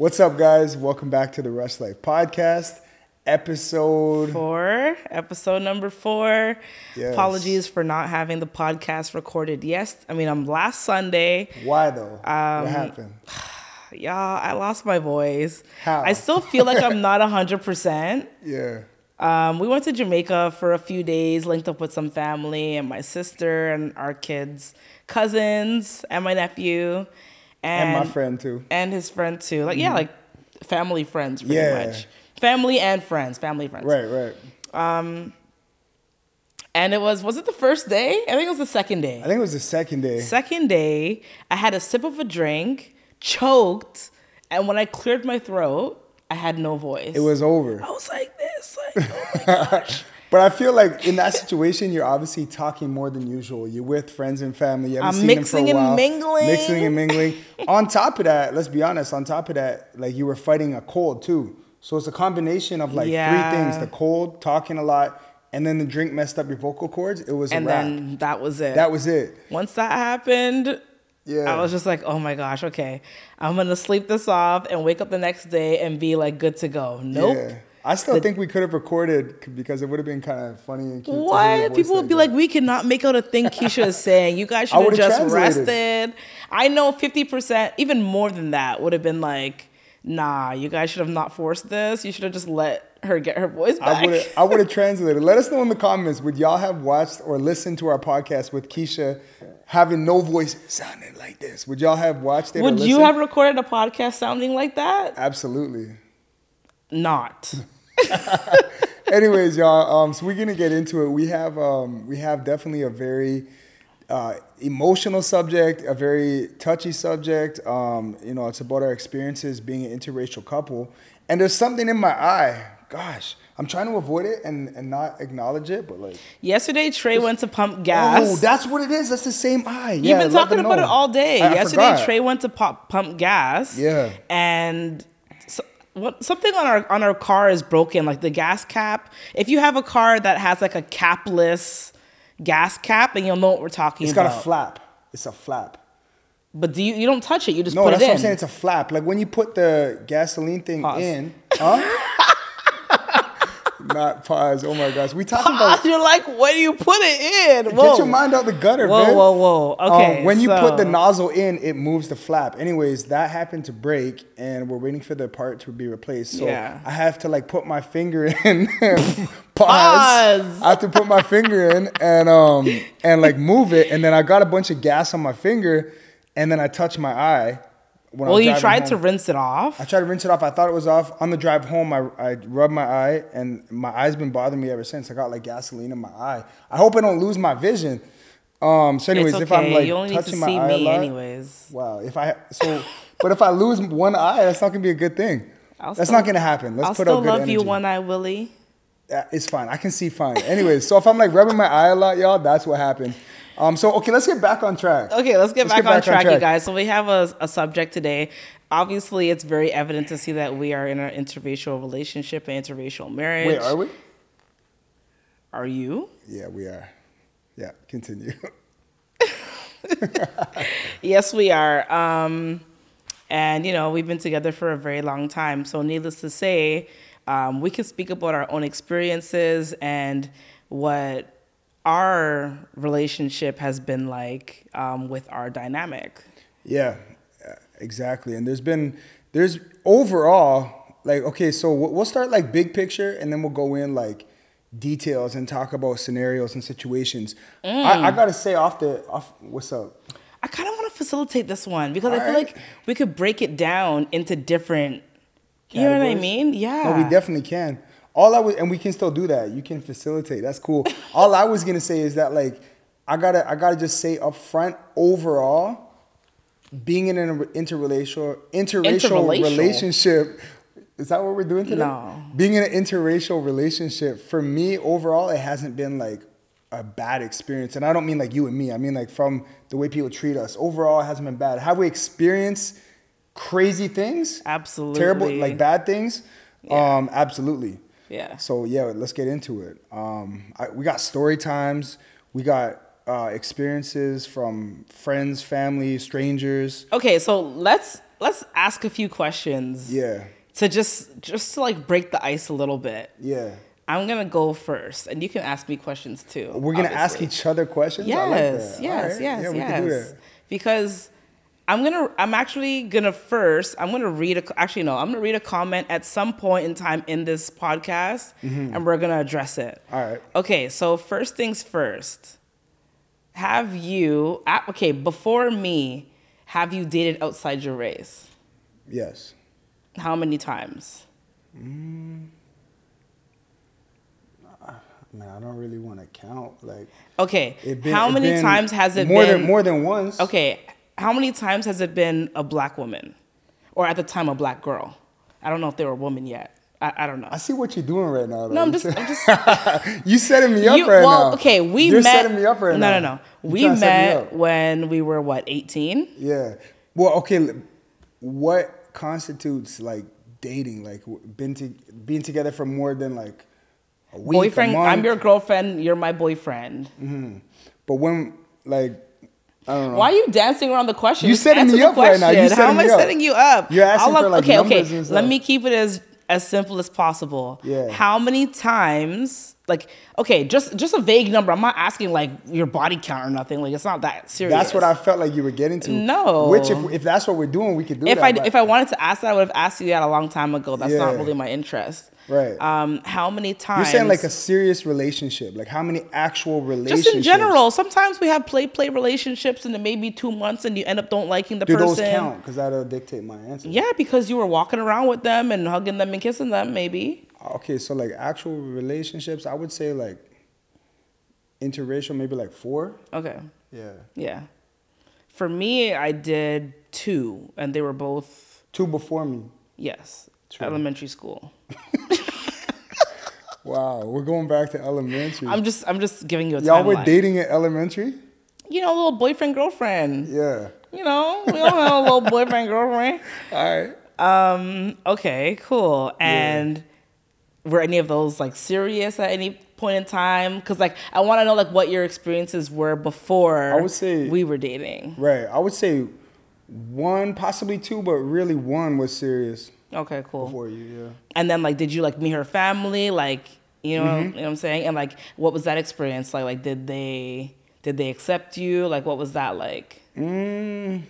What's up, guys? Welcome back to the Rush Life Podcast, episode number four. Yes. Apologies for not having the podcast recorded. Last Sunday. Why though? What happened? Y'all, I lost my voice. How? I still feel like I'm not 100%. Yeah. We went to Jamaica for a few days, linked up with some family and my sister and our kids' cousins and my nephew. And my friend too. And his friend too. Like, yeah, like family friends pretty much. Family and friends. Right, right. And it was it the first day? I think it was the second day. Second day, I had a sip of a drink, choked, and when I cleared my throat, I had no voice. It was over. I was like this, like, oh my gosh. But I feel like in that situation, you're obviously talking more than usual. You're with friends and family. You haven't seen them for a while. Mixing and mingling. On top of that, let's be honest. On top of that, like, you were fighting a cold too. So it's a combination of like three things: the cold, talking a lot, and then the drink messed up your vocal cords. It was a wrap. And then that was it. Once that happened, yeah, I was just like, oh my gosh, okay, I'm gonna sleep this off and wake up the next day and be like good to go. Nope. Yeah. I still think we could have recorded because it would have been kind of funny and cute. What? People would be like, we cannot make out a thing Keisha is saying. You guys should have just rested. I know 50%, even more than that, would have been like, nah, you guys should have not forced this. You should have just let her get her voice back. I would have translated. Let us know in the comments, would y'all have watched or listened to our podcast with Keisha having no voice sounding like this? Would y'all have watched it? Would you have recorded a podcast sounding like that? Absolutely. Not. Anyways, y'all, so we're gonna get into it. We have definitely a very emotional subject, a very touchy subject. It's about our experiences being an interracial couple. And there's something in my eye. Gosh, I'm trying to avoid it and not acknowledge it, but like yesterday, Trey went to pump gas. Oh, that's what it is. That's the same eye. You've been talking about it all day. Yesterday, Trey went to pump gas. Yeah, and. Something on our car is broken, like the gas cap. If you have a car that has like a capless gas cap, and you'll know what we're talking about. It's got a flap. It's a flap. But you don't touch it. You just put it in. No, that's what I'm saying. It's a flap. Like when you put the gasoline thing in. Huh? Not pause. Oh my gosh. We talking about. You're like, when do you put it in? Whoa. Get your mind out the gutter, man. Whoa. Okay. When you put the nozzle in, it moves the flap. Anyways, that happened to break, and we're waiting for the part to be replaced. So yeah. I have to like put my finger in. Pause. I have to put my finger in and like move it, and then I got a bunch of gas on my finger, and then I touched my eye. Well, you tried to rinse it off? I tried to rinse it off. I thought it was off. On the drive home, I rubbed my eye, and my eye's been bothering me ever since. I got, like, gasoline in my eye. I hope I don't lose my vision. So, anyways, okay. If I'm, like, touching my eye a lot. You only need to see me anyways. Wow. But if I lose one eye, that's not going to be a good thing. That's not going to happen. Let's put out good energy. I'll still love you, one eye, Willie. It's fine. I can see fine. Anyways, so if I'm, like, rubbing my eye a lot, y'all, that's what happened. Okay, let's get back on track. Okay, let's get back on track, you guys. So we have a subject today. Obviously, it's very evident to see that we are in an interracial relationship, an interracial marriage. Wait, are we? Are you? Yeah, we are. Yeah, continue. Yes, we are. And, we've been together for a very long time. So needless to say, we can speak about our own experiences and what our relationship has been like with our dynamic. Yeah, exactly. And there's overall, like, okay, so we'll start like big picture and then we'll go in like details and talk about scenarios and situations. I gotta say what's up? I kind of want to facilitate this one because I feel like we could break it down into different categories. You know what I mean? Yeah. No, we definitely can. And we can still do that. You can facilitate. That's cool. All I was gonna say is that like I gotta just say up front, overall, being in an interracial relationship. Is that what we're doing today? No. Being in an interracial relationship, for me, overall, it hasn't been like a bad experience. And I don't mean like you and me. I mean like from the way people treat us. Overall, it hasn't been bad. Have we experienced crazy things? Absolutely. Terrible, like bad things? Yeah. Absolutely. Yeah. So yeah, let's get into it. We got story times. We got experiences from friends, family, strangers. Okay, so let's let's ask a few questions. Yeah. To just to like break the ice a little bit. Yeah. I'm going to go first, and you can ask me questions too. We're going to ask each other questions? Yes, I like that. Yes, right. Yes, yeah, yes. Can do that. Because I'm going to read a comment at some point in time in this podcast, mm-hmm. and we're going to address it. All right. Okay, so first things first. Have you dated outside your race? Yes. How many times? Man, I don't really want to count. Like, okay, more than once? Okay, how many times has it been a black woman, or at the time a black girl? I don't know if they were a woman yet. I don't know. I see what you're doing right now. Though. No, I'm just. You setting me up right now. Well, okay, you're setting me up right now. No. We met when we were 18? Yeah. Well, okay. What constitutes like dating? Like being together for more than like. A week, boyfriend, a month. I'm your girlfriend, you're my boyfriend. Mm-hmm. But when, like, I don't know. Why are you dancing around the question? You're setting me up right now. How am I setting you up? You're asking for, like, numbers and stuff. Let me keep it as simple as possible. Yeah. How many times, like, okay, just a vague number. I'm not asking, like, your body count or nothing. Like, it's not that serious. That's what I felt like you were getting to. No. Which, if that's what we're doing, we could do that. If I wanted to ask that, I would have asked you that a long time ago. That's not really my interest. Right. How many times? You're saying like a serious relationship. Like how many actual relationships? Just in general. Sometimes we have play relationships and then maybe 2 months and you end up don't liking the person. Do those count? Because that'll dictate my answer. Yeah, because you were walking around with them and hugging them and kissing them maybe. Okay, so like actual relationships, I would say like interracial maybe like 4. Okay. Yeah. Yeah. For me, I did 2 and they were both... 2 before me. Yes. True. Elementary school. Wow, we're going back to elementary. I'm just giving you a timeline. Y'all were dating at elementary? You know, a little boyfriend, girlfriend. Yeah. You know, we all know a little boyfriend, girlfriend. All right. Okay, cool. And were any of those like serious at any point in time? Because like I want to know like what your experiences were before we were dating. Right. I would say 1, possibly 2, but really 1 was serious. Okay, cool. Before you, yeah. And then, like, did you, like, meet her family? Like, you know what I'm saying? And, like, what was that experience like? Like, did they accept you? Like, what was that like? Nah,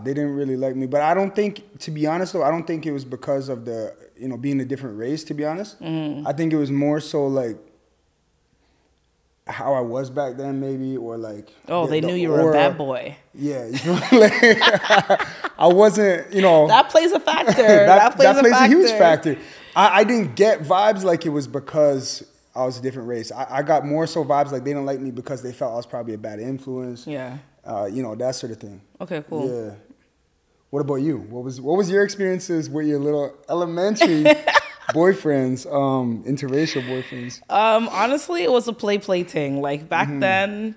they didn't really like me. But I don't think, to be honest, though, I don't think it was because of the, you know, being a different race, to be honest. Mm-hmm. I think it was more so, like, how I was back then, maybe, or like... Oh, they knew you were a bad boy. Yeah. You know, like, I wasn't, you know... That plays a factor. that plays a huge factor. I didn't get vibes like it was because I was a different race. I got more so vibes like they didn't like me because they felt I was probably a bad influence. Yeah. You know, that sort of thing. Okay, cool. Yeah. What about you? What was your experiences with your little elementary... boyfriends, interracial boyfriends? Honestly, it was a play thing. Like back then,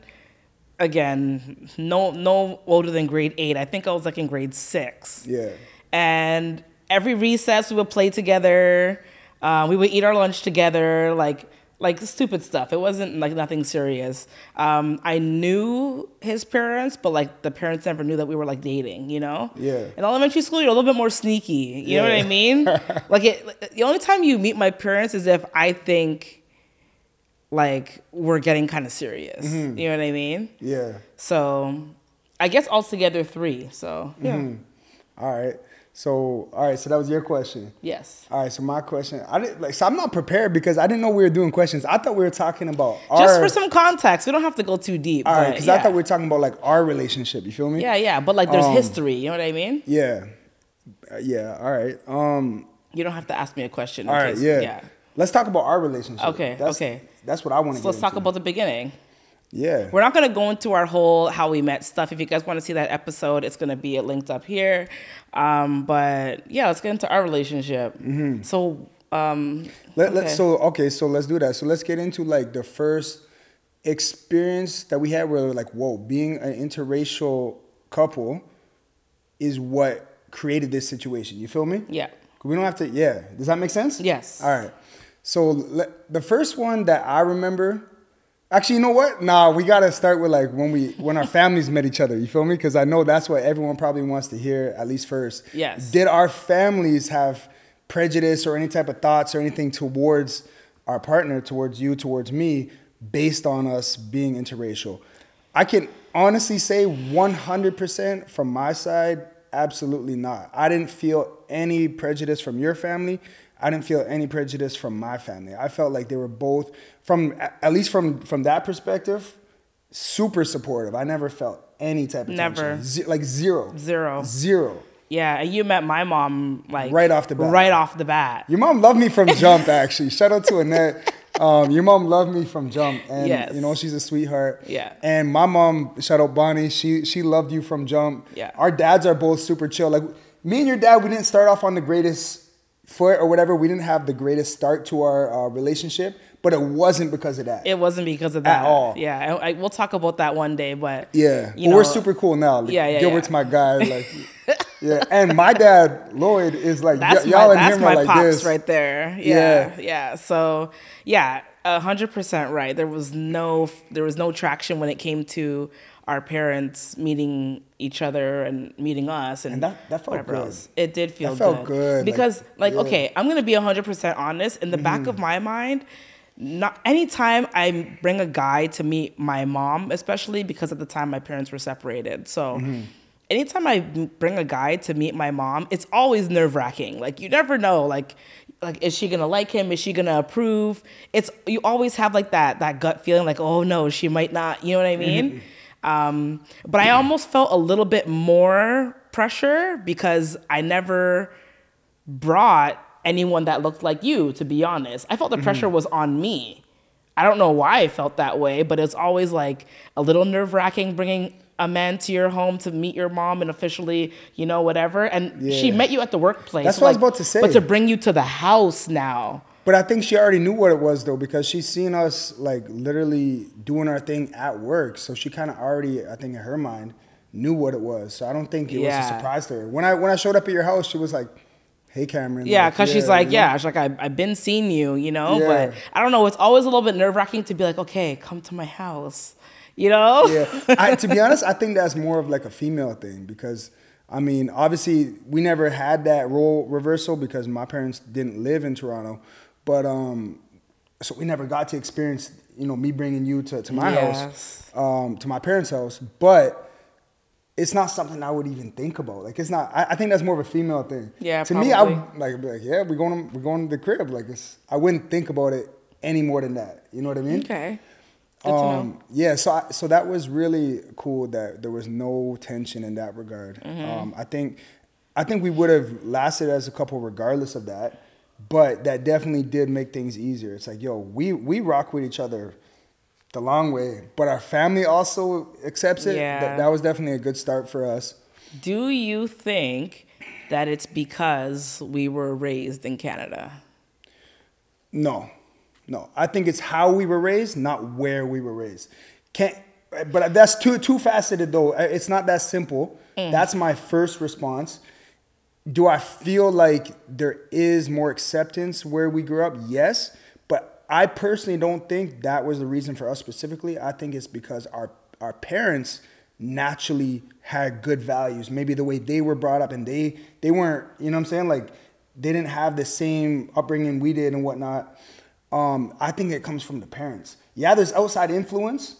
again, no older than grade 8. I think I was like in grade 6. Yeah. And every recess we would play together. We would eat our lunch together. Like stupid stuff. It wasn't like nothing serious. I knew his parents, but like the parents never knew that we were like dating, you know? Yeah. In elementary school, you're a little bit more sneaky. You know what I mean? The only time you meet my parents is if I think like we're getting kind of serious. Mm-hmm. You know what I mean? Yeah. So I guess altogether 3. So yeah. Mm-hmm. All right, so that was your question. Yes. All right, so my question, I'm not prepared because I didn't know we were doing questions. I thought we were talking about just for some context. We don't have to go too deep. All right, because I thought we were talking about like our relationship. You feel me? Yeah, but like there's history. You know what I mean? Yeah. All right. You don't have to ask me a question. All right. Yeah. Let's talk about our relationship. Okay. That's what I want to. So let's talk about the beginning. Yeah. We're not going to go into our whole how we met stuff. If you guys want to see that episode, it's going to be linked up here. But yeah, let's get into our relationship. Mm-hmm. So, let's do that. So let's get into like the first experience that we had where we were like, whoa, being an interracial couple is what created this situation. You feel me? Yeah. We don't have to. Yeah. Does that make sense? Yes. All right. So the first one that I remember Actually, you know what? Nah, we got to start with like when our families met each other. You feel me? Because I know that's what everyone probably wants to hear, at least first. Yes. Did our families have prejudice or any type of thoughts or anything towards our partner, towards you, towards me, based on us being interracial? I can honestly say 100% from my side, absolutely not. I didn't feel any prejudice from your family. I didn't feel any prejudice from my family. I felt like they were both, at least from that perspective, super supportive. I never felt any type of tension. Zero. Yeah, and you met my mom like right off the bat. Your mom loved me from jump, actually. Shout out to Annette. Your mom loved me from jump, and yes. You know, she's a sweetheart. Yeah. And my mom, shout out Bonnie, she loved you from jump. Yeah. Our dads are both super chill. Like me and your dad, we didn't start off on the greatest foot or whatever. We didn't have the greatest start to our relationship, but it wasn't because of that. It wasn't because of that at all. Yeah, we'll talk about that one day, but yeah, you know, we're super cool now. Like, yeah, Gilbert's my guy. Like. Yeah, and my dad, Lloyd, is like, y'all and him are like this. That's my pops right there. Yeah. So, yeah, 100% right. There was no traction when it came to our parents meeting each other and meeting us. And that felt good. Else. It did feel good. That felt good. Because, okay, I'm going to be 100% honest. In the back of my mind, anytime I bring a guy to meet my mom, especially because at the time my parents were separated. So... anytime I bring a guy to meet my mom, it's always nerve-wracking. Like, you never know. Like is she going to like him? Is she going to approve? You always have, like, that gut feeling, like, oh, no, she might not. You know what I mean? But I almost felt a little bit more pressure because I never brought anyone that looked like you, to be honest. I felt the pressure was on me. I don't know why I felt that way, but it's always, like, a little nerve-wracking bringing a man to your home to meet your mom and officially, you know, whatever. And she met you at the workplace. That's what I was about to say. But to bring you to the house now. But I think she already knew what it was, though, because she's seen us, like, literally doing our thing at work. So she kind of already, I think in her mind, knew what it was. So I don't think it was a surprise to her. When I showed up at your house, she was like, hey, Cameron. Yeah, because she's like, she's like, I've been seeing you, you know. Yeah. But I don't know. It's always a little bit nerve-wracking to be like, okay, come to my house. You know? Yeah. To be honest, I think that's more of like a female thing because, I mean, obviously we never had that role reversal because my parents didn't live in Toronto. But so we never got to experience, you know, me bringing you to my house, to my parents' house. But it's not something I would even think about. Like, it's not, I think that's more of a female thing. Yeah, probably. To me, I would be like, yeah, we're going to the crib. Like, I wouldn't think about it any more than that. You know what I mean? Okay. So that was really cool that there was no tension in that regard. I think we would have lasted as a couple regardless of that, but that definitely did make things easier. It's like, yo, we rock with each other the long way, but our family also accepts it. Yeah. That was definitely a good start for us. Do you think that it's because we were raised in Canada? No, I think it's how we were raised, not where we were raised. But that's too faceted, though. It's not that simple. That's my first response. Do I feel like there is more acceptance where we grew up? Yes, but I personally don't think that was the reason for us specifically. I think it's because our parents naturally had good values. Maybe the way they were brought up and they weren't, you know what I'm saying? Like, they didn't have the same upbringing we did and whatnot. I think it comes from the parents. Yeah, there's outside influence,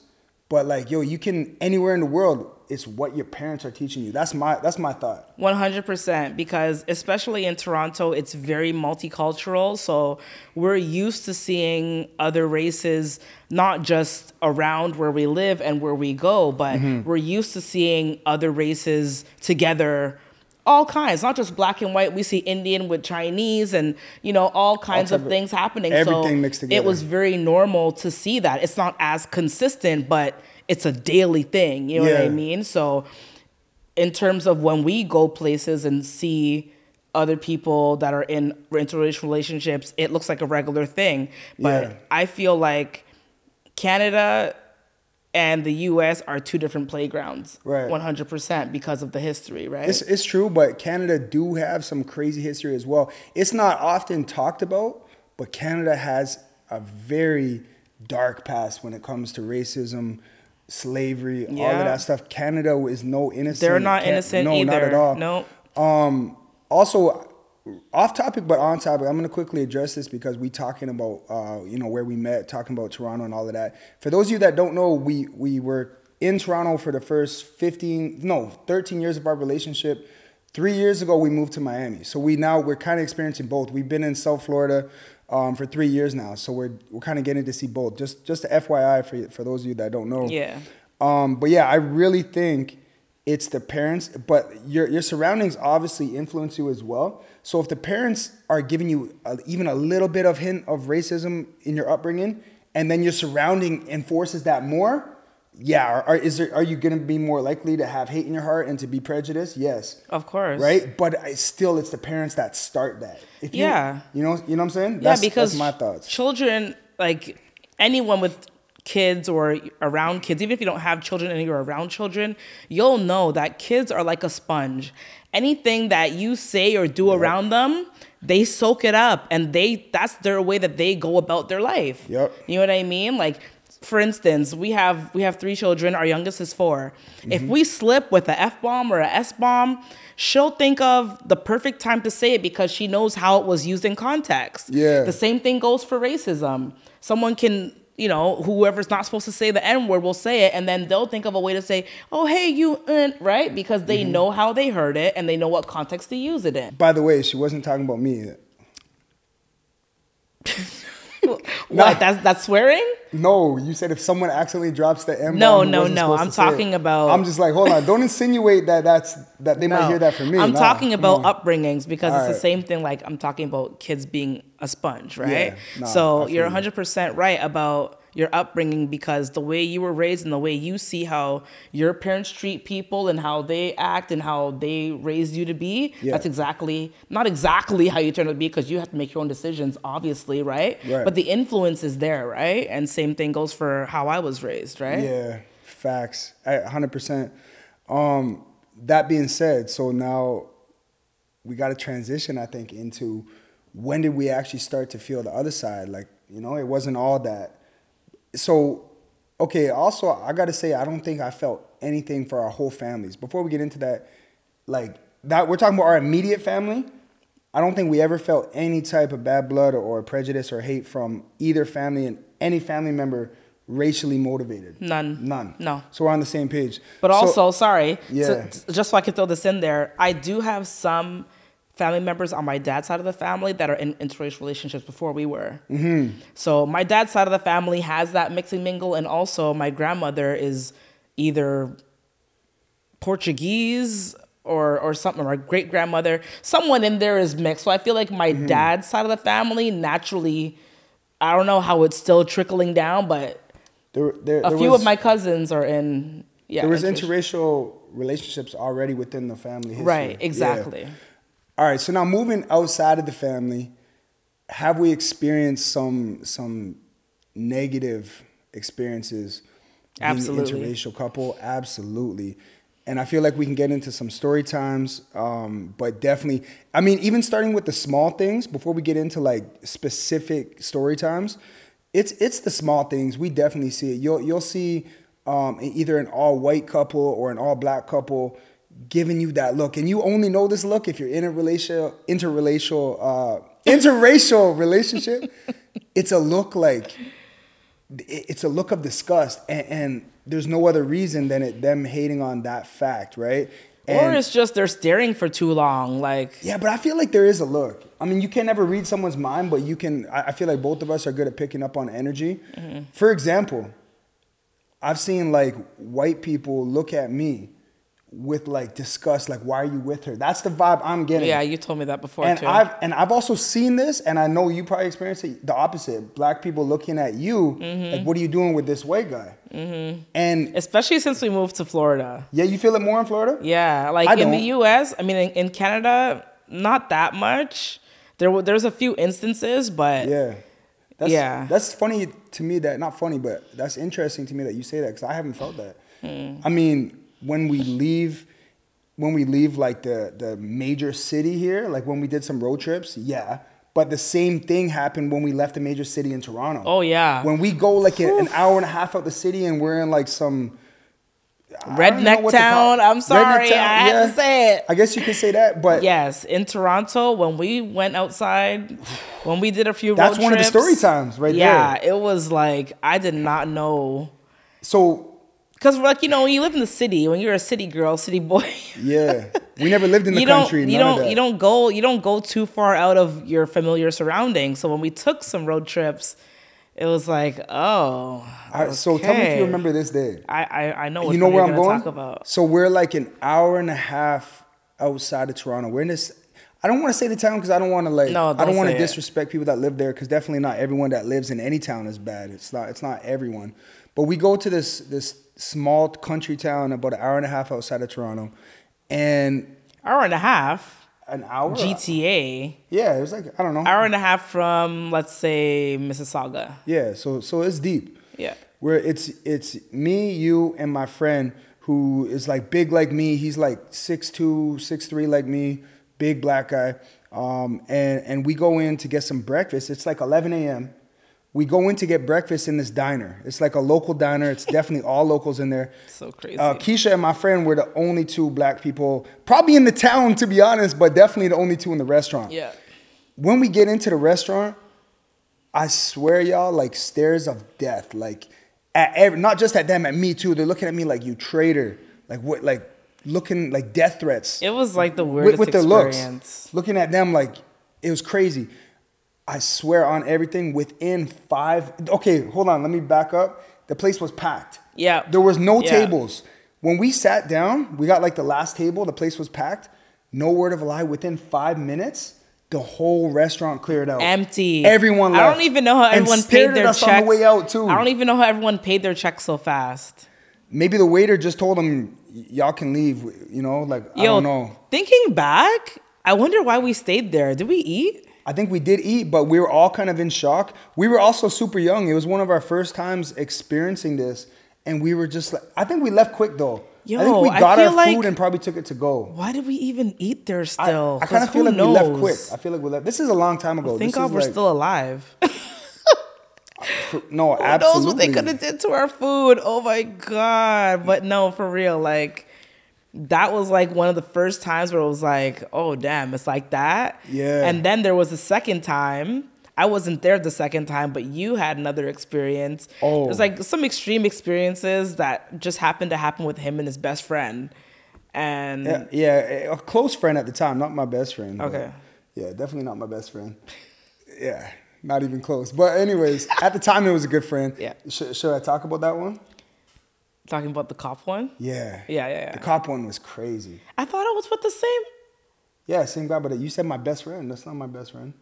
but like, yo, you can anywhere in the world. It's what your parents are teaching you. That's my thought. 100%, because especially in Toronto, it's very multicultural. So we're used to seeing other races, not just around where we live and where we go, but we're used to seeing other races together. All kinds, not just black and white. We see Indian with Chinese and, you know, all kinds of things happening. Everything mixed together. It was very normal to see that. It's not as consistent, but it's a daily thing. You know what I mean? So in terms of when we go places and see other people that are in interracial relationships, it looks like a regular thing. But I feel like Canada and the U.S. are two different playgrounds, right? 100% because of the history, right? It's true, but Canada do have some crazy history as well. It's not often talked about, but Canada has a very dark past when it comes to racism, slavery, all of that stuff. Canada is no innocent. They're not innocent either. No, not at all. Nope. Also, off topic but on topic, I'm going to quickly address this because we talking about, you know, where we met, talking about Toronto and all of that. For those of you that don't know, we were in Toronto for the first 13 years of our relationship. 3 years ago, we moved to Miami. So we're kind of experiencing both. We've been in South Florida for 3 years now. So we're kind of getting to see both. Just a FYI for those of you that don't know. Yeah. But yeah, I really think it's the parents, but your surroundings obviously influence you as well. So if the parents are giving you even a little bit of hint of racism in your upbringing, and then your surrounding enforces that more, yeah, are you going to be more likely to have hate in your heart and to be prejudiced? Yes. Of course. Right? But still, it's the parents that start that. If You know what I'm saying? That's my thoughts. Children, like anyone with kids or around kids, even if you don't have children and you're around children, you'll know that kids are like a sponge. Anything that you say or do around them, they soak it up, and that's their way that they go about their life. Yep. You know what I mean? Like, for instance, we have 3 children. Our youngest is 4. Mm-hmm. If we slip with an F-bomb or an S-bomb, she'll think of the perfect time to say it because she knows how it was used in context. Yeah. The same thing goes for racism. Someone can, you know, whoever's not supposed to say the N-word will say it, and then they'll think of a way to say, oh, hey, you, right? Because they know how they heard it, and they know what context to use it in. By the way, she wasn't talking about me either. What? That's swearing? No, you said if someone accidentally drops the M-bomb. No. I'm talking about. I'm just like, hold on. Don't insinuate that they might hear that from me. I'm talking about upbringings because it's the same thing. Like, I'm talking about kids being a sponge, right? Yeah, so you're 100% right about your upbringing because the way you were raised and the way you see how your parents treat people and how they act and how they raised you to be, that's not exactly how you turn out to be because you have to make your own decisions, obviously, right? But the influence is there, right? And same thing goes for how I was raised, right? Yeah, facts, 100%. That being said, so now we got to transition, I think, into when did we actually start to feel the other side? Like, you know, it wasn't all that. So, okay, also, I got to say, I don't think I felt anything for our whole families. Before we get into that, we're talking about our immediate family. I don't think we ever felt any type of bad blood or prejudice or hate from either family and any family member racially motivated. None. No. So we're on the same page. But also, just so I can throw this in there, I do have some family members on my dad's side of the family that are in interracial relationships before we were. Mm-hmm. So my dad's side of the family has that mix and mingle, and also my grandmother is either Portuguese or something, or my great-grandmother. Someone in there is mixed. So I feel like my dad's side of the family naturally, I don't know how it's still trickling down, but a few of my cousins are in there was interracial relationships already within the family history. Right, exactly. Yeah. All right, so now moving outside of the family, have we experienced some negative experiences being an interracial couple? Absolutely. And I feel like we can get into some story times, but definitely, I mean, even starting with the small things, before we get into like specific story times, it's the small things. We definitely see it. You'll see either an all-white couple or an all-black couple giving you that look, and you only know this look if you're in a interracial relationship. It's a look of disgust, and there's no other reason than them hating on that fact, right? And, or it's just they're staring for too long, but I feel like there is a look. I mean, you can never read someone's mind, but you can. I feel like both of us are good at picking up on energy. Mm-hmm. For example, I've seen white people look at me with disgust, why are you with her? That's the vibe I'm getting. Yeah, you told me that before too. I've also seen this, and I know you probably experienced it, the opposite. Black people looking at you, what are you doing with this white guy? Mm-hmm. And especially since we moved to Florida. Yeah, you feel it more in Florida? Yeah, the U.S., I mean, in Canada, not that much. There's a few instances, but yeah. That's funny to me that, not funny, but that's interesting to me that you say that, because I haven't felt that. Mm. I mean, when we leave the major city here, when we did some road trips, But the same thing happened when we left the major city in Toronto. Oh, yeah. When we go like an hour and a half out the city and we're in like some... redneck town. I'm sorry. I had to say it. I guess you could say that, but... Yes. In Toronto, when we went outside, when we did a few road trips... That's one of the story times right there. Yeah. It was like, I did not know. So... Because, like, you know, when you live in the city, when you're a city girl, city boy... Yeah. We never lived in the country. You don't go too far out of your familiar surroundings. So when we took some road trips... It was like, oh. Okay. So tell me if you remember this day. I know what you know where I'm going. Talk about. So we're like an hour and a half outside of Toronto. We're in this. I don't want to say the town because I don't want to like. No, don't I don't want to disrespect people that live there because definitely not everyone that lives in any town is bad. It's not everyone. But we go to this small country town about an hour and a half outside of Toronto, and hour and a half. An hour? GTA. Yeah, it was like, I don't know. Hour and a half from, let's say, Mississauga. Yeah, so it's deep. Yeah. Where it's me, you, and my friend who is like big like me. He's like 6'2", 6'3", like me, big black guy. And we go in to get some breakfast. It's like 11 a.m. We go in to get breakfast in this diner. It's like a local diner. It's definitely all locals in there. So crazy. Keisha and my friend were the only two black people, probably in the town, to be honest, but definitely the only two in the restaurant. Yeah. When we get into the restaurant, I swear, y'all, like stairs of death. Like, not just at them, at me too. They're looking at me like, you traitor. Like, what? Like, looking like death threats. It was like the weirdest with experience. Their looks. Looking at them like, it was crazy. I swear on everything, within five... Okay, hold on. Let me back up. The place was packed. Yeah. There was no tables. When we sat down, we got like the last table. The place was packed. No word of a lie. Within 5 minutes, the whole restaurant cleared out. Empty. Everyone left. I don't even know how everyone paid their checks. On the way out, too. I don't even know how everyone paid their checks so fast. Maybe the waiter just told them, y'all can leave. You know, like, I don't know. Thinking back, I wonder why we stayed there. Did we eat? I think we did eat, but we were all kind of in shock. We were also super young. It was one of our first times experiencing this. And we were just like, I think we left quick though. I think we got our food and probably took it to go. Why did we even eat there still? I kind of feel like we left quick. I feel like we left. This is a long time ago. Thank God we're still alive. No, absolutely. Who knows what they could have did to our food? Oh my God. But no, for real. Like, that was like one of the first times where it was like, oh damn, it's like that. Yeah. And then there was a second time. I wasn't there the second time, but you had another experience. Oh. There's like some extreme experiences that just happened to happen with him and his best friend. And a close friend at the time, not my best friend. Okay. Yeah, definitely not my best friend. Yeah, not even close. But anyways, at the time it was a good friend. Yeah. Should I talk about that one? Talking about the cop one? Yeah. Yeah. The cop one was crazy. I thought I was with the same. Yeah, same guy, but you said my best friend. That's not my best friend.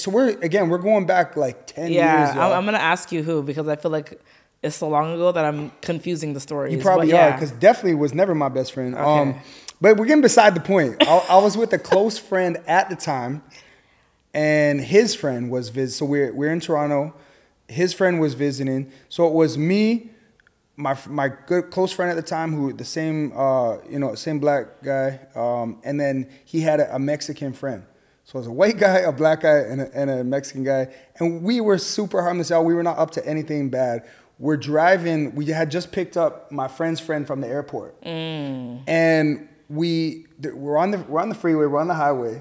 So we're going back like 10 years. Yeah, I'm going to ask you who because I feel like it's so long ago that I'm confusing the stories. You probably are because definitely was never my best friend. Okay. But we're getting beside the point. I was with a close friend at the time and his friend was Viz. So we're in Toronto. His friend was visiting, so it was me, my good close friend at the time, who the same same black guy, and then he had a Mexican friend. So it was a white guy, a black guy, and a Mexican guy, and we were super harmless, y'all. We were not up to anything bad. We're driving. We had just picked up my friend's friend from the airport, and we're on the freeway, we're on the highway,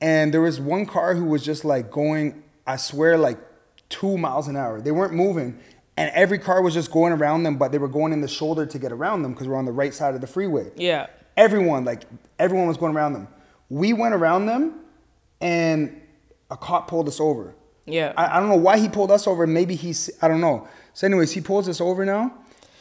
and there was one car who was just like going, I swear, like 2 miles an hour. They weren't moving. And every car was just going around them, but they were going in the shoulder to get around them because we're on the right side of the freeway. Yeah. Everyone was going around them. We went around them and a cop pulled us over. Yeah. I don't know why he pulled us over. Maybe I don't know. So anyways, he pulls us over now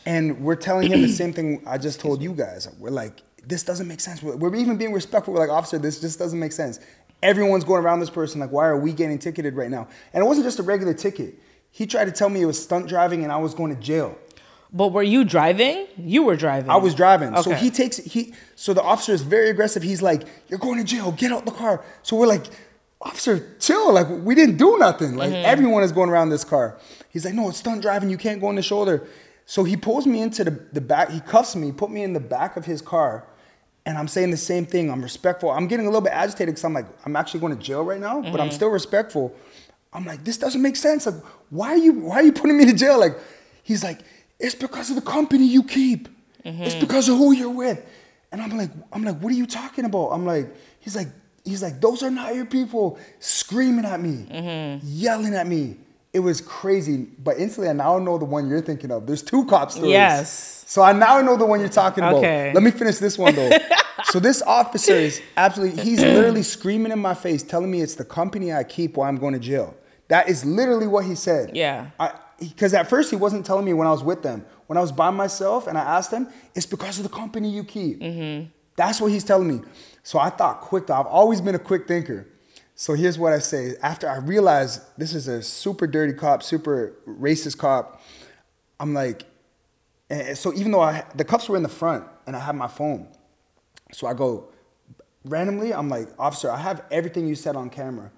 and we're telling him the same thing I just told you guys. We're like, this doesn't make sense. We're even being respectful. We're like, officer, this just doesn't make sense. Everyone's going around this person. Like, why are we getting ticketed right now? And it wasn't just a regular ticket. He tried to tell me it was stunt driving and I was going to jail. But were you driving? You were driving. I was driving. Okay. So so the officer is very aggressive. He's like, you're going to jail. Get out the car. So we're like, officer, chill. Like, we didn't do nothing. Like, everyone is going around this car. He's like, no, it's stunt driving. You can't go on the shoulder. So he pulls me into the back. He cuffs me, put me in the back of his car. And I'm saying the same thing. I'm respectful. I'm getting a little bit agitated because I'm like, I'm actually going to jail right now, but I'm still respectful. I'm like, this doesn't make sense. Like, why are you putting me to jail? Like, he's like, it's because of the company you keep. It's because of who you're with. And I'm like, what are you talking about? I'm like, he's like, those are not your people, screaming at me, yelling at me. It was crazy. But instantly, I now know the one you're thinking of. There's two cop stories. Yes. So I now know the one you're talking about. Okay. Let me finish this one, though. So this officer is absolutely, he's literally screaming in my face, telling me it's the company I keep while I'm going to jail. That is literally what he said. Yeah. Because at first, he wasn't telling me when I was with them. When I was by myself and I asked him, it's because of the company you keep. That's what he's telling me. So I thought quick. I've always been a quick thinker. So here's what I say. After I realized this is a super dirty cop, super racist cop, I'm like, and so even though the cuffs were in the front and I had my phone, so I go, randomly, I'm like, officer, I have everything you said on camera.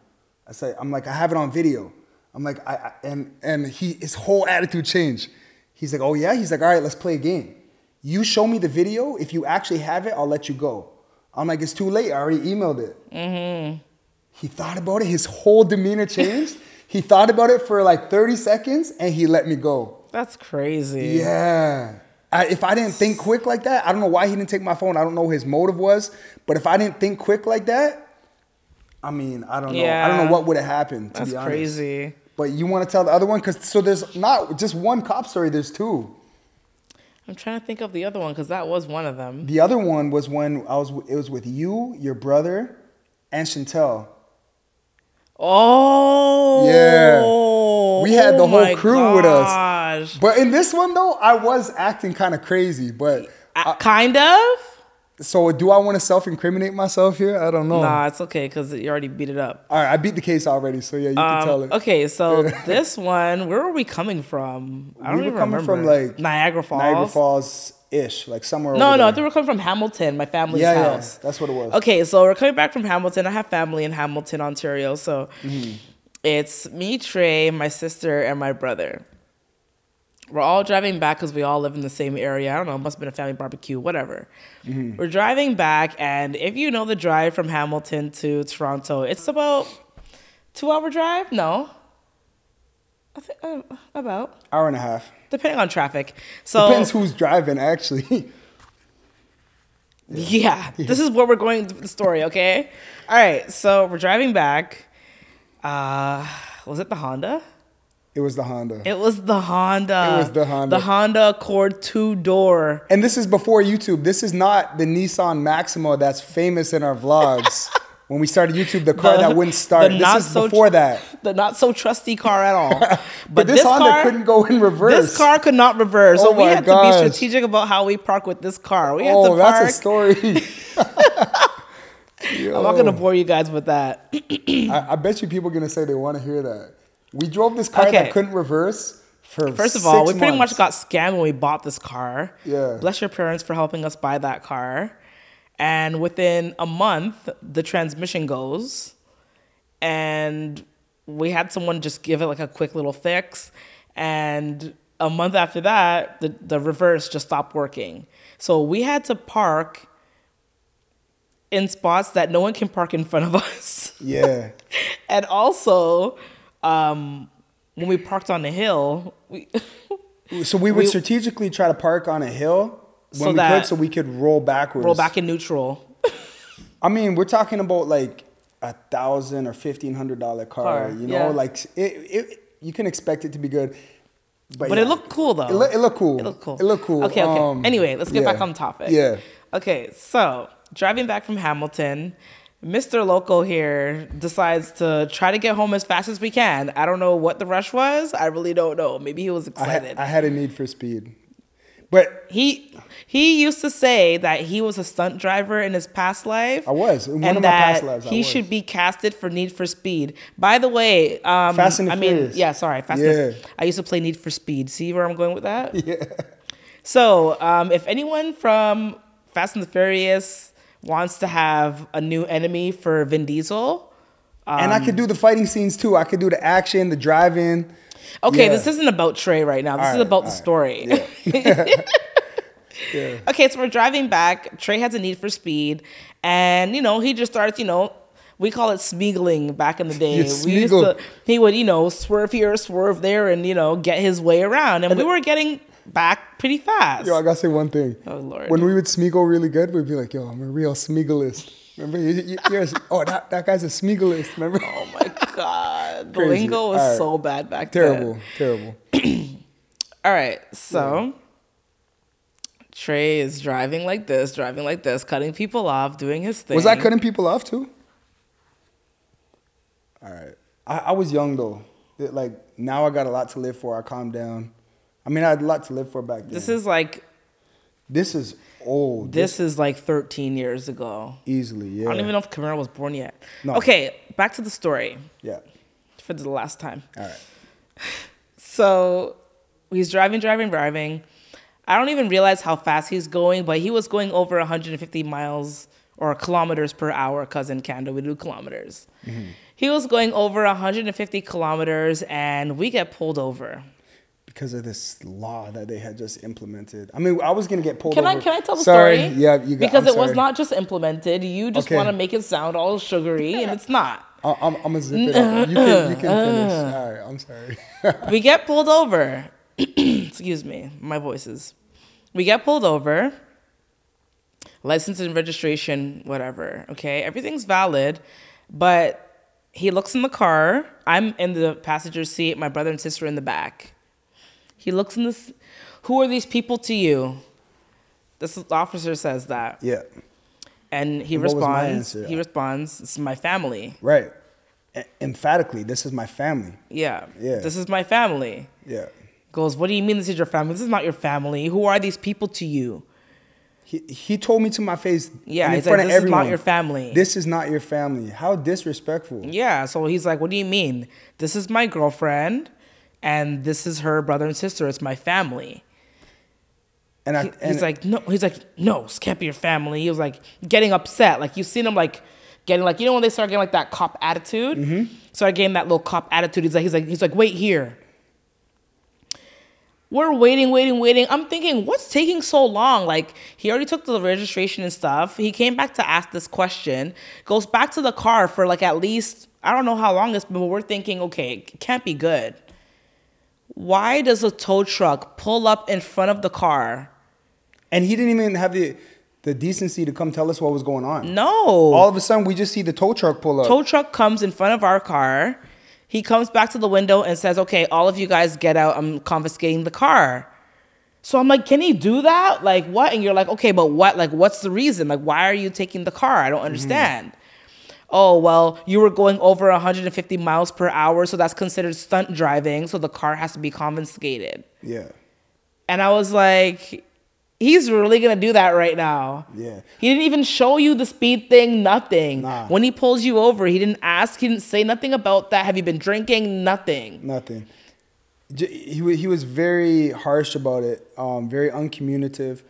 I'm like, I have it on video. I'm like, his whole attitude changed. He's like, oh yeah? He's like, all right, let's play a game. You show me the video. If you actually have it, I'll let you go. I'm like, it's too late. I already emailed it. He thought about it. His whole demeanor changed. He thought about it for like 30 seconds and he let me go. That's crazy. Yeah. If I didn't think quick like that, I don't know why he didn't take my phone. I don't know what his motive was. But if I didn't think quick like that, I mean, I don't know. Yeah. I don't know what would have happened, to be honest. That's crazy. But you want to tell the other one? So there's not just one cop story. There's two. I'm trying to think of the other one because that was one of them. The other one was when it was with you, your brother, and Chantel. Oh. Yeah. We had the whole crew with us. But in this one, though, I was acting kind of crazy. But kind of? So do I want to self-incriminate myself here? I don't know. Nah, it's okay because you already beat it up. All right, I beat the case already, so yeah, you can tell it. Okay, so this one, where were we coming from? I don't even remember. We were coming from like Niagara Falls-ish, like somewhere over there. I think we were coming from Hamilton, my family's house. Yeah, that's what it was. Okay, so we're coming back from Hamilton. I have family in Hamilton, Ontario, so it's me, Trey, my sister, and my brother. We're all driving back because we all live in the same area. I don't know. It must have been a family barbecue, whatever. We're driving back. And if you know the drive from Hamilton to Toronto, it's about 2-hour drive. No. I think about. Hour and a half. Depending on traffic. So depends who's driving, actually. Yeah. This is where we're going with the story, okay? All right. So we're driving back. Was it the Honda? It was the Honda. The Honda Accord 2-door. And this is before YouTube. This is not the Nissan Maxima that's famous in our vlogs. When we started YouTube, the car that wouldn't start. This is before that. The not so trusty car at all. But this Honda couldn't go in reverse. This car could not reverse. Oh, so we had to be strategic about how we park with this car. Oh, that's a story. I'm not going to bore you guys with that. I bet you people are going to say they want to hear that. We drove this car that couldn't reverse for 6 months. First of all, we pretty much got scammed when we bought this car. Yeah. Bless your parents for helping us buy that car. And within a month, the transmission goes. And we had someone just give it like a quick little fix. And a month after that, the reverse just stopped working. So we had to park in spots that no one can park in front of us. Yeah. And also... when we parked on the hill, we would strategically try to park on a hill so we could roll backwards. Roll back in neutral. I mean, we're talking about like $1,000 or $1,500 car. You know, you can expect it to be good, but it looked cool though. It looked cool. Okay. Anyway, let's get back on topic. Yeah. Okay, so driving back from Hamilton. Mr. Local here decides to try to get home as fast as we can. I don't know what the rush was. I really don't know. Maybe he was excited. I had a need for speed. But he used to say that he was a stunt driver in his past life. I was. In one of my past lives, he should be casted for Need for Speed. By the way, Fast and Furious. I used to play Need for Speed. See where I'm going with that? Yeah. So if anyone from Fast and the Furious... wants to have a new enemy for Vin Diesel. And I could do the fighting scenes too. I could do the action, the drive-in. Okay, this isn't about Trey right now. This is about the story. Yeah. Yeah. Okay, so we're driving back. Trey has a need for speed. And, you know, he just starts, you know, we call it smeagling back in the day. He would, you know, swerve here, swerve there, and, you know, get his way around. And we were getting back pretty fast. Yo, I gotta say one thing. Oh, Lord. When we would smeagle really good, we'd be like, yo, I'm a real smeaglist. Remember? That guy's a smeaglist. Remember? Oh, my God. The lingo was so bad back then. Terrible. All right. So Trey is driving like this, cutting people off, doing his thing. Was I cutting people off too? All right. I was young, though. Now I got a lot to live for. I calmed down. I mean, I had a lot to live for back then. This is old. This is like 13 years ago. Easily, yeah. I don't even know if Cameron was born yet. No. Okay, back to the story. Yeah. For the last time. All right. So he's driving. I don't even realize how fast he's going, but he was going over 150 miles or kilometers per hour, because in Canada we do kilometers. Mm-hmm. He was going over 150 kilometers, and we get pulled over. Because of this law that they had just implemented. I mean, I was going to get pulled over. Can I tell the story? Yeah, you got it. Because it was not just implemented. You just want to make it sound all sugary, and it's not. I'm going to zip it up. You can finish. All right, I'm sorry. We get pulled over. Excuse me, my voices. We get pulled over. License and registration, whatever. Okay, everything's valid, but he looks in the car. I'm in the passenger seat. My brother and sister are in the back. He looks in this. Who are these people to you? This officer says that. Yeah. And he responds. He responds, "This is my family." Right. Emphatically, this is my family. Yeah. Yeah. This is my family. Yeah. Goes, what do you mean this is your family? This is not your family. Who are these people to you? He told me to my face. Yeah. He's like, this is not your family. This is not your family. How disrespectful. Yeah. So he's like, what do you mean? This is my girlfriend. And this is her brother and sister. It's my family. And he's like, no, this can't be your family. He was like getting upset. Like you've seen him like getting like, you know, when they start getting like that cop attitude. Mm-hmm. So I gave him that little cop attitude. He's like, wait here. We're waiting. I'm thinking, what's taking so long? Like he already took the registration and stuff. He came back to ask this question. Goes back to the car for like at least, I don't know how long it's been, but we're thinking, okay, it can't be good. Why does a tow truck pull up in front of the car? And he didn't even have the decency to come tell us what was going on. No. All of a sudden, we just see the tow truck pull up. Tow truck comes in front of our car. He comes back to the window and says, okay, all of you guys get out. I'm confiscating the car. So I'm like, can he do that? Like, what? And you're like, okay, but what? Like, what's the reason? Like, why are you taking the car? I don't understand. Mm-hmm. Oh, well, you were going over 150 miles per hour, so that's considered stunt driving, so the car has to be confiscated. Yeah. And I was like, he's really going to do that right now. Yeah. He didn't even show you the speed thing, nothing. Nah. When he pulls you over, he didn't ask, he didn't say nothing about that. Have you been drinking? Nothing. He was very harsh about it, very uncommunicative.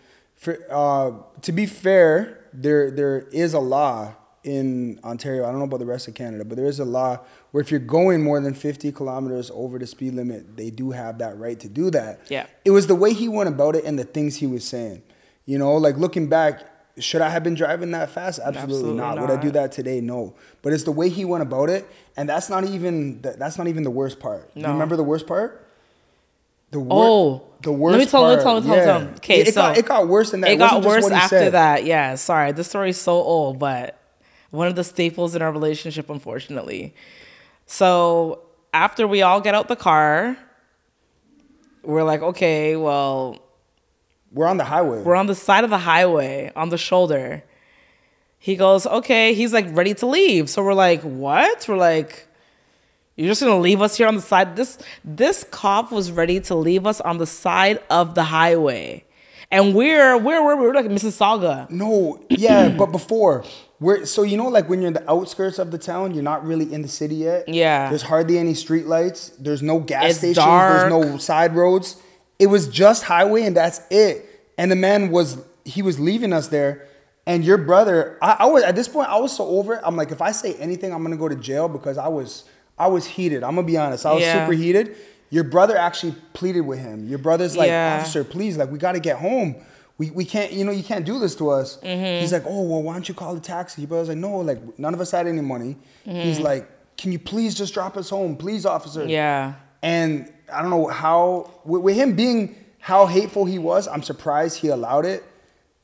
To be fair, there is a law in Ontario, I don't know about the rest of Canada, but there is a law where if you're going more than 50 kilometers over the speed limit, they do have that right to do that. Yeah. It was the way he went about it and the things he was saying. You know, like looking back, should I have been driving that fast? Absolutely not. Would I do that today? No. But it's the way he went about it, and that's not even the worst part. No. You remember the worst part? Let me tell him. Okay, it got worse than that. It got worse after that. Yeah. Sorry, this story is so old, but one of the staples in our relationship, unfortunately. So after we all get out the car, we're like, okay, well, we're on the highway. We're on the side of the highway, on the shoulder. He goes, okay, he's like ready to leave. So we're like, what? We're like, you're just gonna leave us here on the side? This cop was ready to leave us on the side of the highway. And we're like Mississauga. No, yeah, but before. So you know, like when you're in the outskirts of the town, you're not really in the city yet. Yeah. There's hardly any streetlights. There's no gas stations. Dark. There's no side roads. It was just highway and that's it. And the man was leaving us there. And your brother, I was at this point, I was so over it. I'm like, if I say anything, I'm gonna go to jail because I was heated. I'm gonna be honest. I was super heated. Your brother actually pleaded with him. Your brother's like, officer, please, like we gotta get home. we can't, you know, you can't do this to us. Mm-hmm. He's like, oh, well, why don't you call a taxi? But I was like, no, like, none of us had any money. Mm-hmm. He's like, can you please just drop us home? Please, officer. Yeah. And I don't know how, with him being how hateful he was, I'm surprised he allowed it.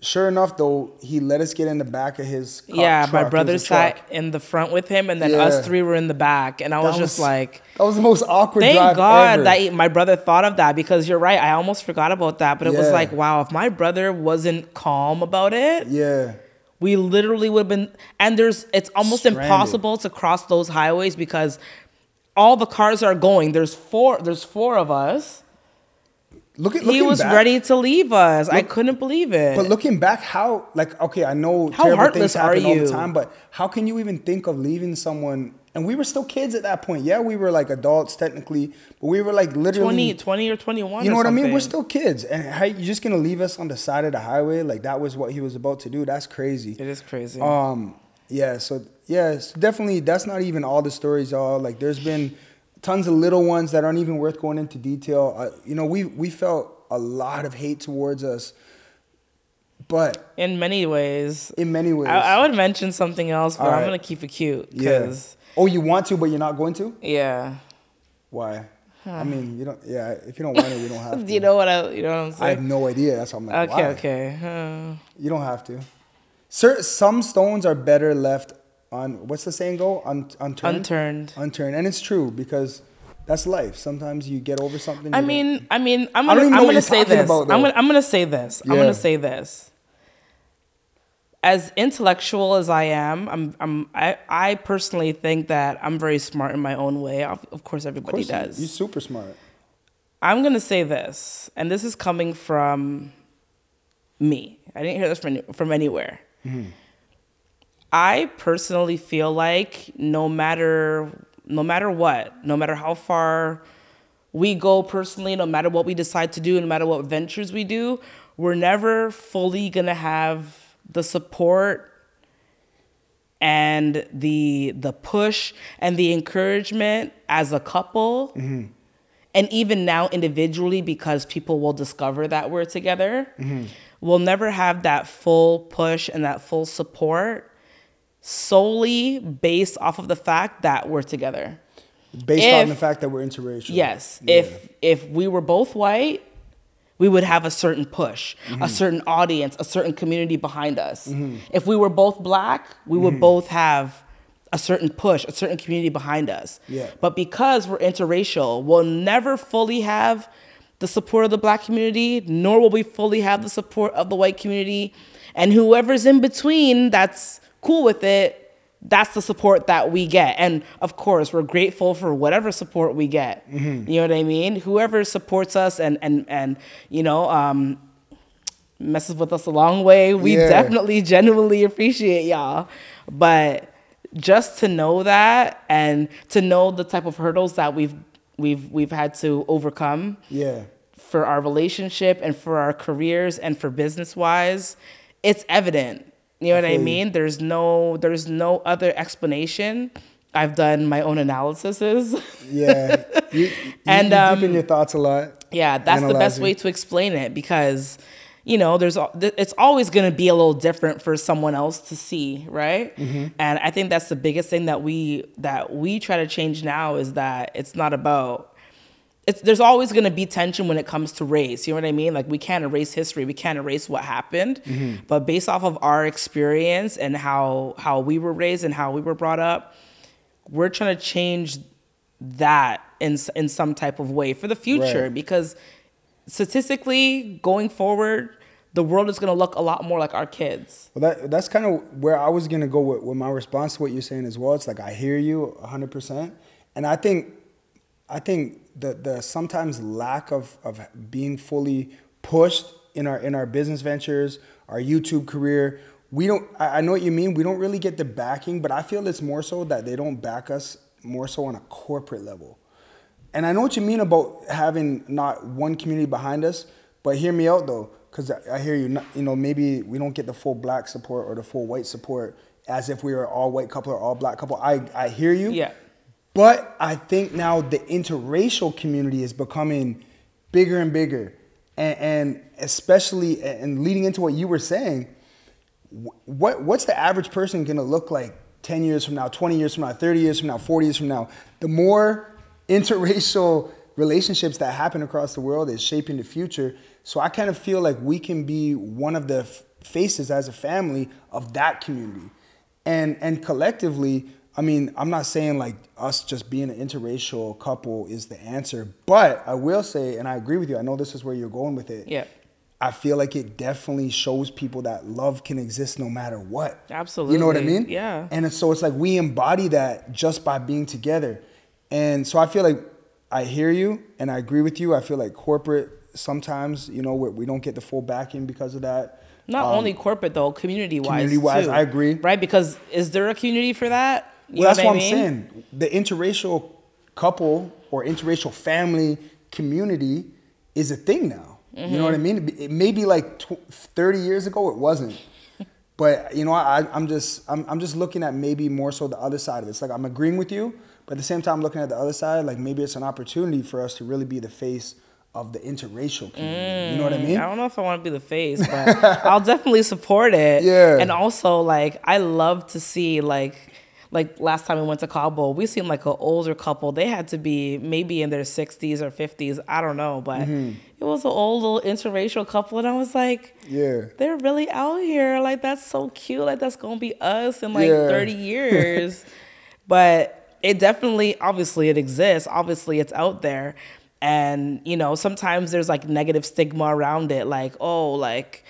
Sure enough, though, he let us get in the back of his truck. Yeah, my brother sat in the front with him, and then us three were in the back. And I was just like... That was the most awkward drive ever. Thank God that my brother thought of that, because you're right. I almost forgot about that. But it was like, wow, if my brother wasn't calm about it... Yeah. We literally would have been... And it's almost impossible to cross those highways because all the cars are going. There's four of us. He was ready to leave us. I couldn't believe it. But looking back, how, like, okay, I know terrible things happen all the time, but how can you even think of leaving someone? And we were still kids at that point. Yeah, we were like adults technically, but we were like literally 20 or 21. You know what I mean? We're still kids. And how, you're just going to leave us on the side of the highway? Like, that was what he was about to do. That's crazy. It is crazy. Yeah, so, yes, definitely, that's not even all the stories, y'all. Like, there's been tons of little ones that aren't even worth going into detail. You know, we felt a lot of hate towards us, but... In many ways. I would mention something else, but I'm going to keep it cute. Yeah. Oh, you want to, but you're not going to? Yeah. Why? Huh. I mean, you don't... Yeah, if you don't want it, you don't have to. You know what I'm saying? I have no idea. That's what I'm like, Okay. You don't have to. Some stones are better left on, what's the saying go? Unturned. And it's true, because that's life. Sometimes you get over something. I'm going to say this. As intellectual as I am, I personally think that I'm very smart in my own way. Of course, everybody does. You're super smart. I'm going to say this, and this is coming from me. I didn't hear this from anywhere. Mm-hmm. I personally feel like no matter what, no matter how far we go personally, no matter what we decide to do, no matter what ventures we do, we're never fully gonna have the support and the push and the encouragement as a couple, mm-hmm. and even now individually, because people will discover that we're together. Mm-hmm. We'll never have that full push and that full support solely based off of the fact that we're together. Based on the fact that we're interracial. Yes. Yeah. If we were both white, we would have a certain push, mm-hmm. a certain audience, a certain community behind us. Mm-hmm. If we were both black, we mm-hmm. would both have a certain push, a certain community behind us. Yeah. But because we're interracial, we'll never fully have the support of the black community, nor will we fully have the support of the white community. And whoever's in between that's cool with it, that's the support that we get. And of course, we're grateful for whatever support we get. Mm-hmm. You know what I mean? Whoever supports us and you know, messes with us a long way, we definitely genuinely appreciate y'all. But just to know that and to know the type of hurdles that we've had to overcome for our relationship and for our careers and for business-wise, it's evident. You know what I mean? There's no other explanation. I've done my own analyses. Yeah. And deepen your thoughts a lot. Yeah, that's the best way to explain it, because, you know, it's always going to be a little different for someone else to see, right? Mm-hmm. And I think that's the biggest thing that we try to change now, is that it's not about... there's always going to be tension when it comes to race. You know what I mean? Like, we can't erase history. We can't erase what happened. Mm-hmm. But based off of our experience and how we were raised and how we were brought up, we're trying to change that in some type of way for the future. Right. Because statistically, going forward, the world is going to look a lot more like our kids. Well, that's kind of where I was going to go with my response to what you're saying as well. It's like, I hear you 100%. And I think the sometimes lack of being fully pushed in our business ventures, our YouTube career, I know what you mean, we don't really get the backing, but I feel it's more so that they don't back us more so on a corporate level. And I know what you mean about having not one community behind us, but hear me out though, because I hear you, not, you know, maybe we don't get the full black support or the full white support as if we were an all white couple or all black couple. I hear you. Yeah. But I think now the interracial community is becoming bigger and bigger. And especially, and leading into what you were saying, what's the average person going to look like 10 years from now, 20 years from now, 30 years from now, 40 years from now? The more interracial relationships that happen across the world is shaping the future. So I kind of feel like we can be one of the faces as a family of that community. And collectively, I mean, I'm not saying like us just being an interracial couple is the answer, but I will say, and I agree with you, I know this is where you're going with it. Yeah. I feel like it definitely shows people that love can exist no matter what. Absolutely. You know what I mean? Yeah. And so it's like we embody that just by being together. And so I feel like I hear you and I agree with you. I feel like corporate sometimes, you know, we don't get the full backing because of that. Not only corporate though, community-wise. Community-wise, too, I agree. Right? Because is there a community for that? You well, that's what I mean? I'm saying. The interracial couple or interracial family community is a thing now. Mm-hmm. You know what I mean? It may be like 30 years ago, it wasn't. But you know, I'm just looking at maybe more so the other side of it. It's like I'm agreeing with you, but at the same time, looking at the other side, like maybe it's an opportunity for us to really be the face of the interracial community. You know what I mean? I don't know if I want to be the face, but I'll definitely support it. Yeah. And also, like, I love to see like last time we went to Kabul, we seemed like an older couple. They had to be maybe in their 60s or 50s. I don't know, but it was an old little interracial couple. And I was like, yeah, they're really out here. Like, that's so cute. Like, that's going to be us in like 30 years. But it definitely, obviously it exists. Obviously it's out there. And, you know, sometimes there's like negative stigma around it. Like, oh, like,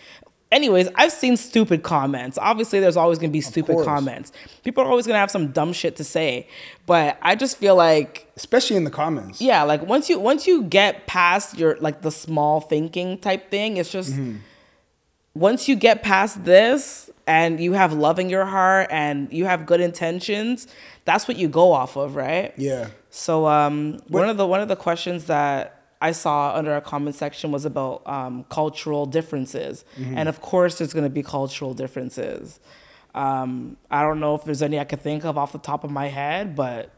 anyways, I've seen stupid comments. Obviously, there's always going to be stupid comments. People are always going to have some dumb shit to say. But I just feel like, especially in the comments. Yeah. Like once you get past your, like the small thinking type thing, it's just once you get past this and you have love in your heart and you have good intentions, that's what you go off of. Right. Yeah. So one of the questions that I saw under our comment section was about cultural differences. And of course there's going to be cultural differences. I don't know if there's any I could think of off the top of my head, but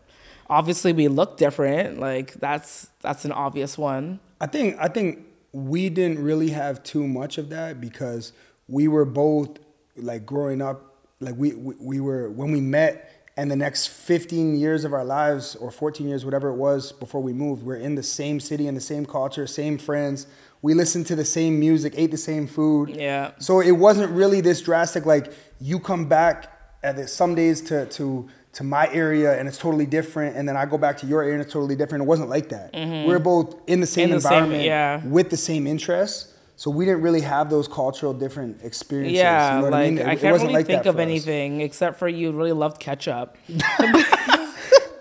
obviously we look different. Like that's an obvious one. I think we didn't really have too much of that because we were both like growing up, like we were, when we met, and the next 15 years of our lives or 14 years, whatever it was before we moved, we're in the same city, in the same culture, same friends. We listened to the same music, ate the same food. Yeah. So it wasn't really this drastic, like you come back at the, some days to my area and it's totally different. And then I go back to your area and it's totally different. It wasn't like that. We're both in the same environment with the same interests. So we didn't really have those cultural different experiences. Yeah, you know what I mean? I can't really think of anything except for you really loved ketchup.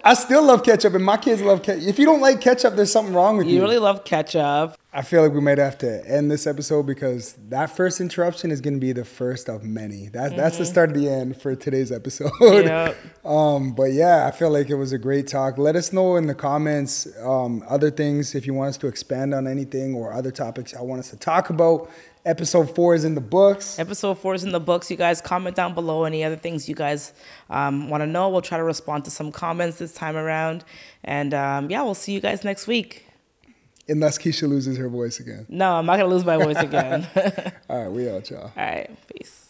I still love ketchup and my kids love ketchup. If you don't like ketchup, there's something wrong with you. You really love ketchup. I feel like we might have to end this episode because that first interruption is going to be the first of many. That's the start of the end for today's episode. Yep. But yeah, I feel like it was a great talk. Let us know in the comments other things if you want us to expand on anything or other topics I want us to talk about. Episode 4 is in the books. You guys comment down below any other things you guys want to know. We'll try to respond to some comments this time around. And yeah, we'll see you guys next week. Unless Keisha loses her voice again. No, I'm not going to lose my voice again. All right, we out, y'all. All right, peace.